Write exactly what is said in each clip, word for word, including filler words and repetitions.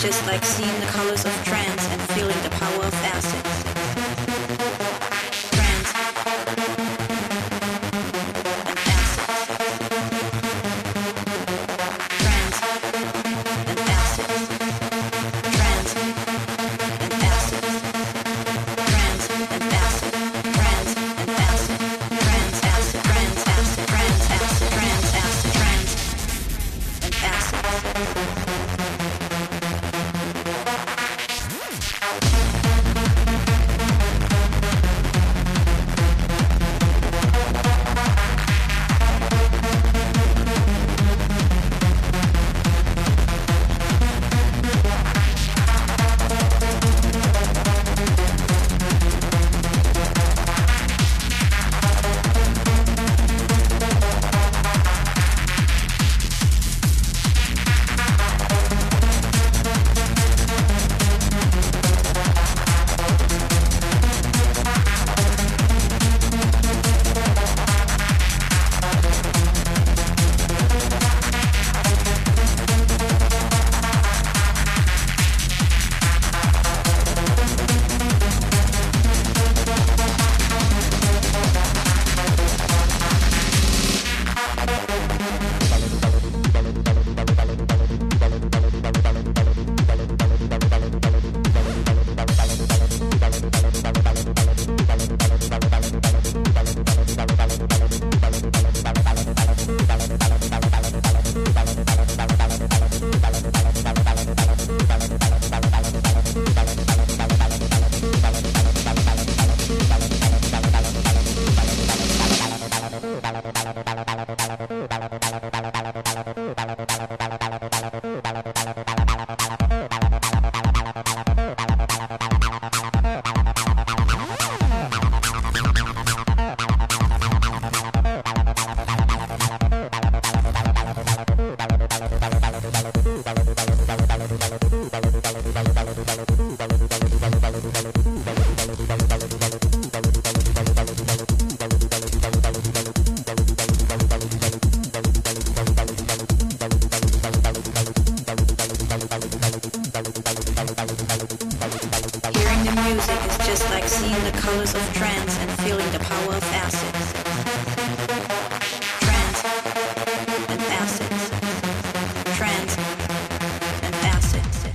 Just like seeing the colors of trance and feeling the power of acid. We'll be right back. of acids. Trans and acids. Trans and acids.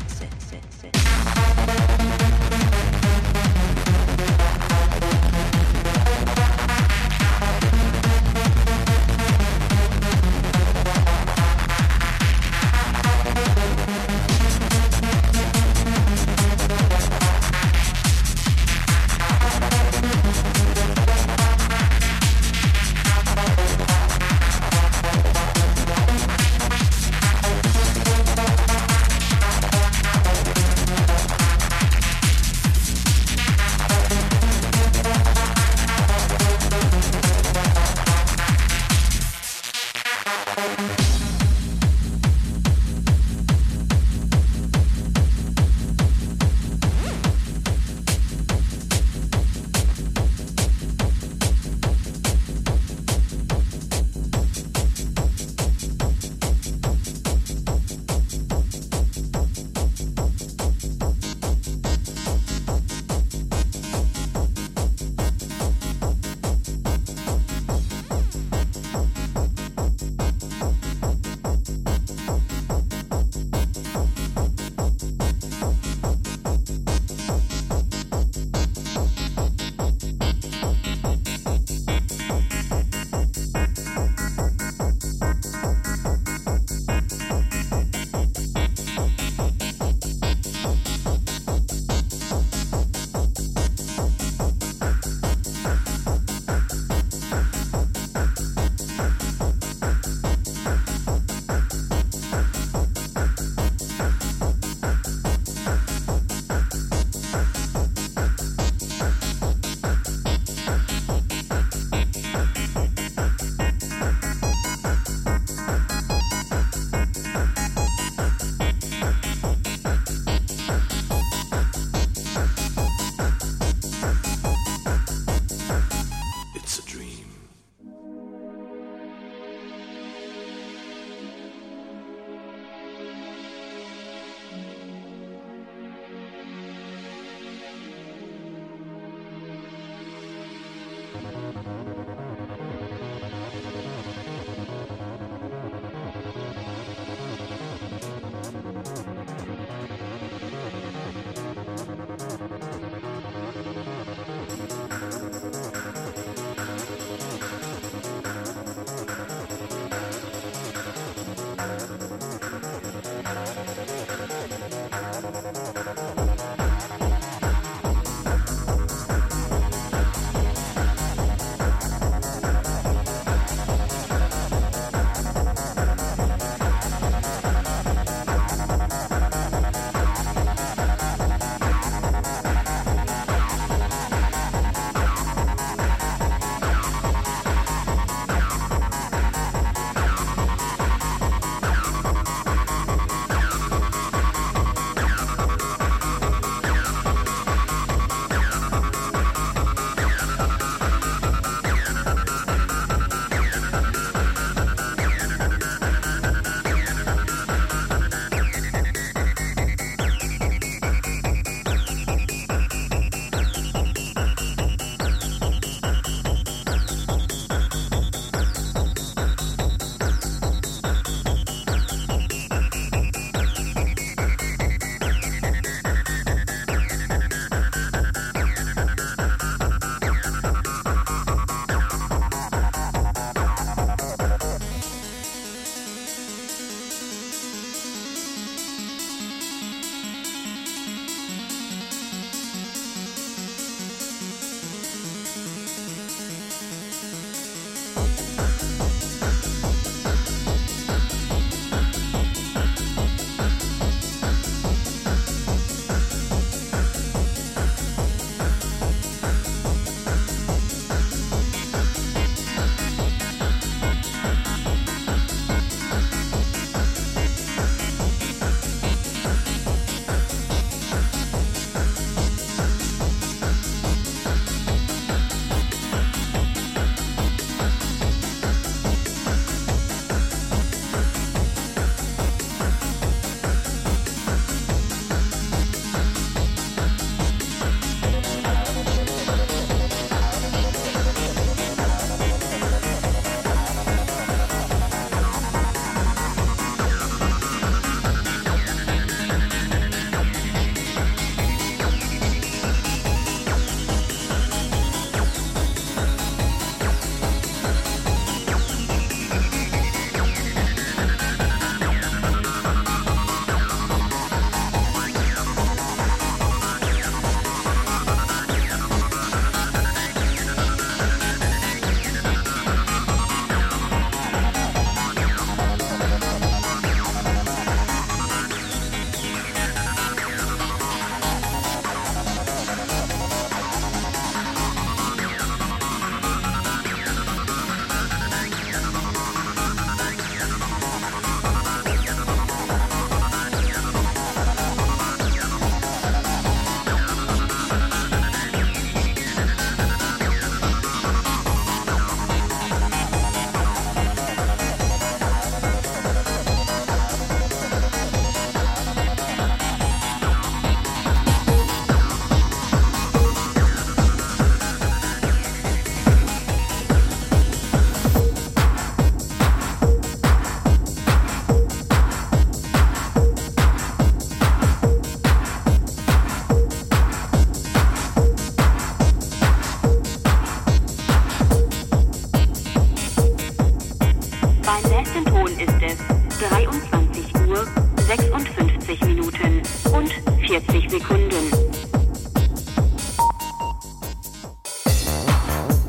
Sekunden. Beim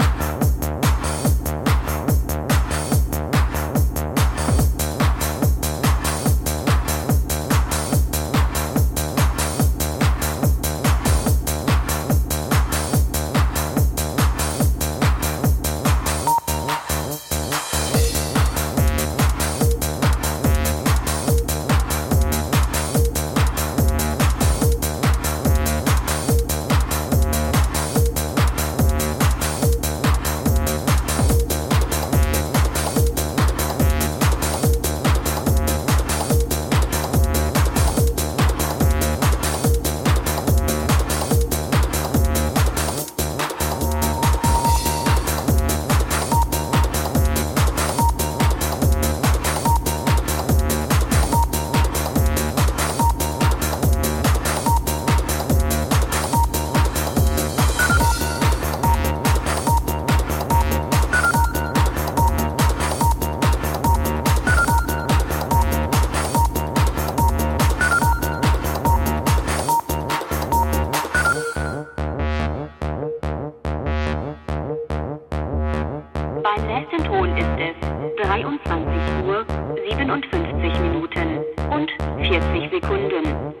nächsten Ton ist es dreiundzwanzig Uhr siebenundfünfzig Minuten und vierzig Sekunden.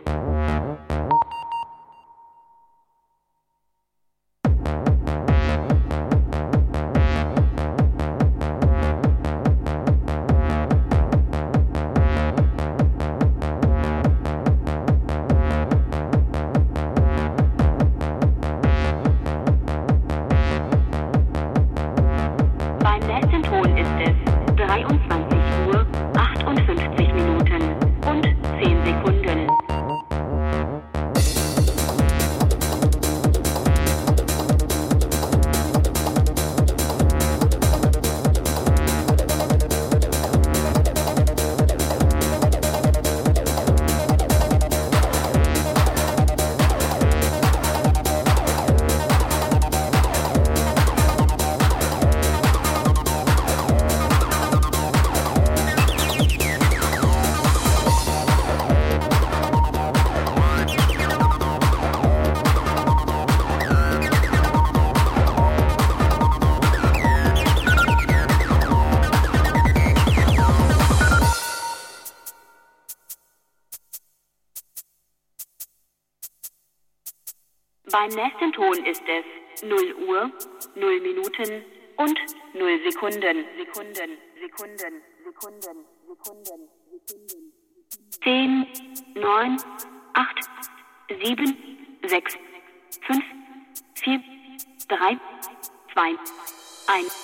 Beim nächsten Ton ist es null Uhr, null Minuten und null Sekunden. Sekunden, Sekunden, Sekunden, Sekunden, Sekunden. zehn, neun, acht, sieben, sechs, fünf, vier, drei, zwei, eins.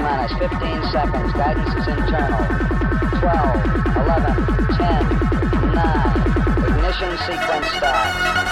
minus fifteen seconds. Guidance is internal. twelve, eleven, ten, nine. Ignition sequence starts.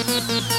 We'll be right back.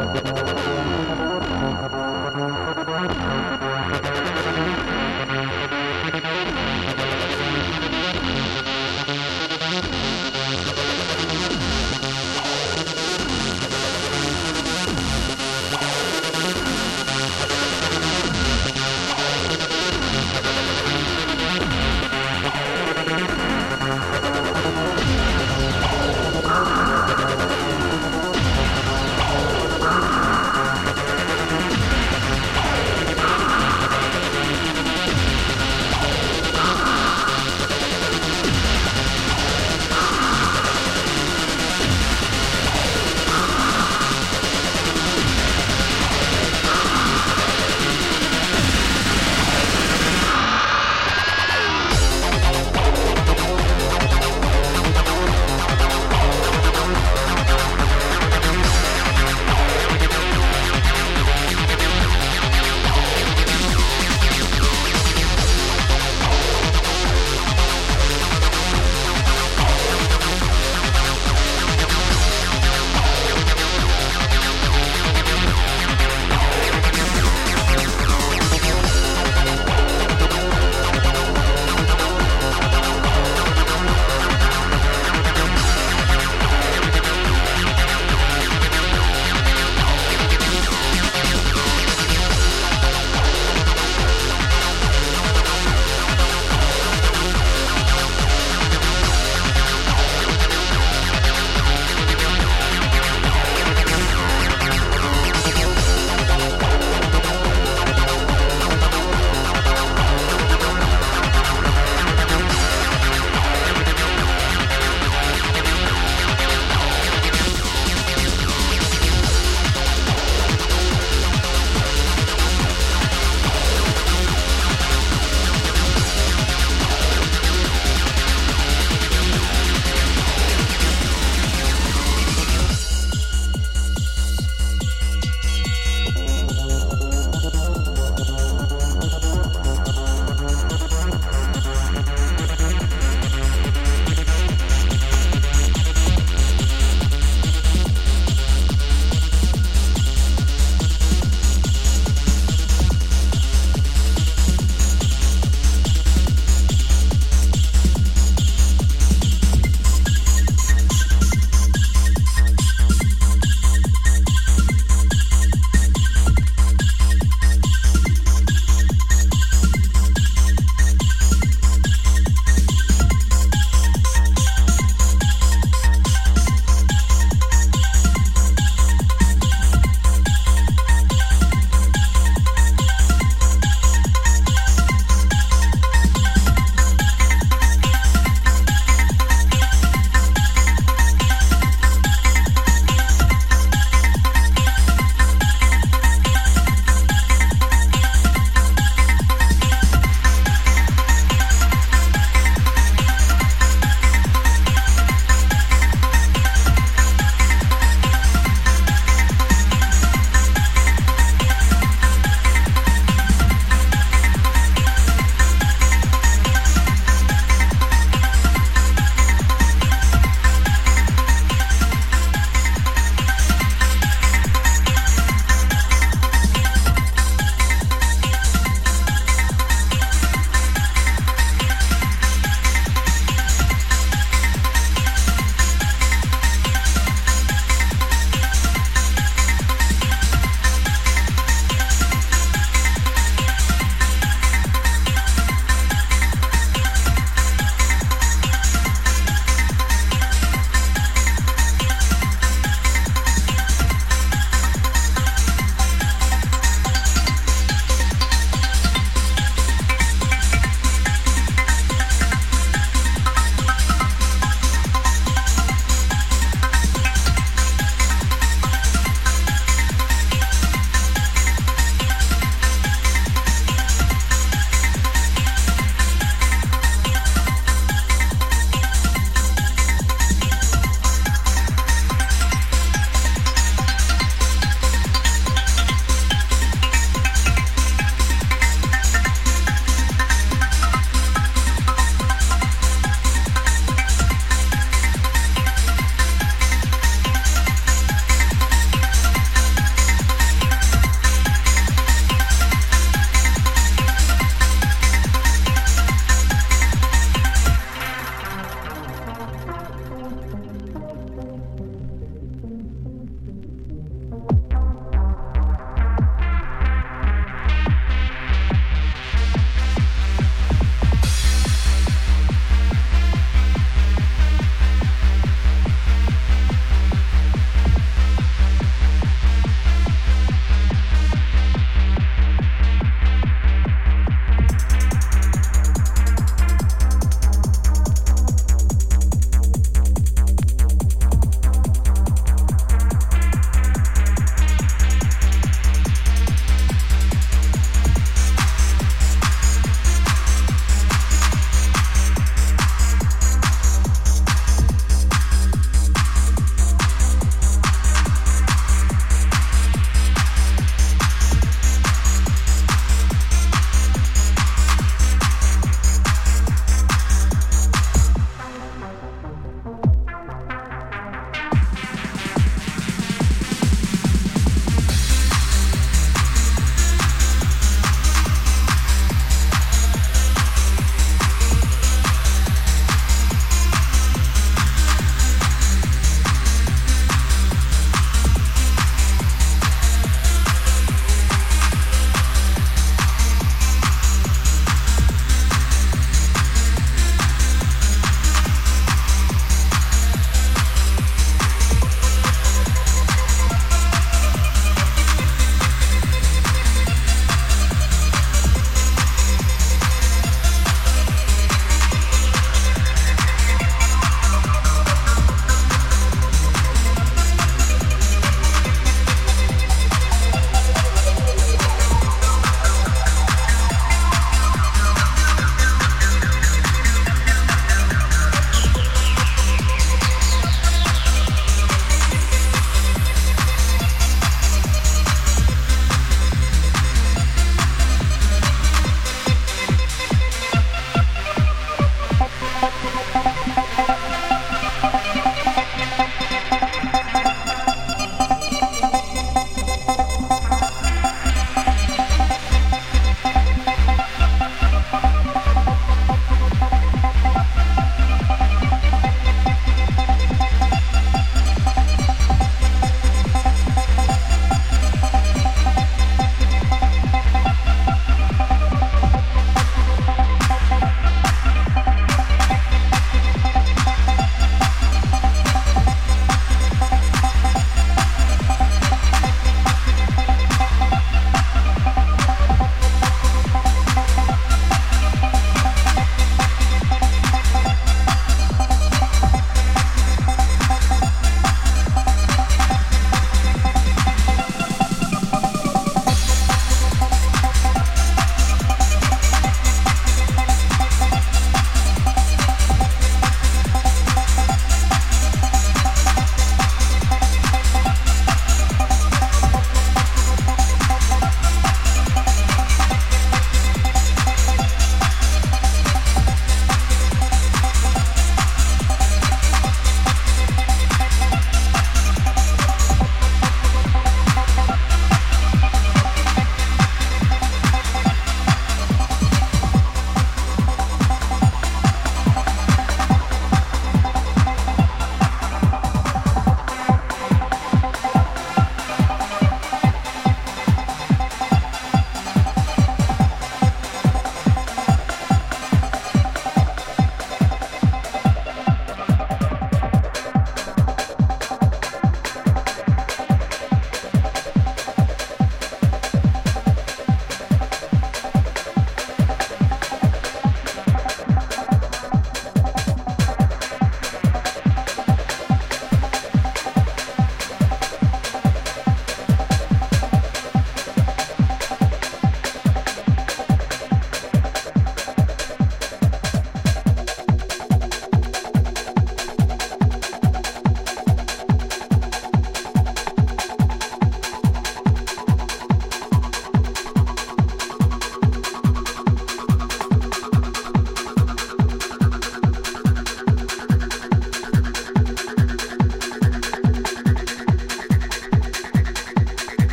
All right.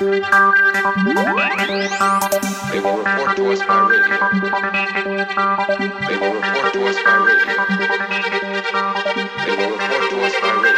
They will report to us by radio. They will report to us by radio. They will report to us by radio.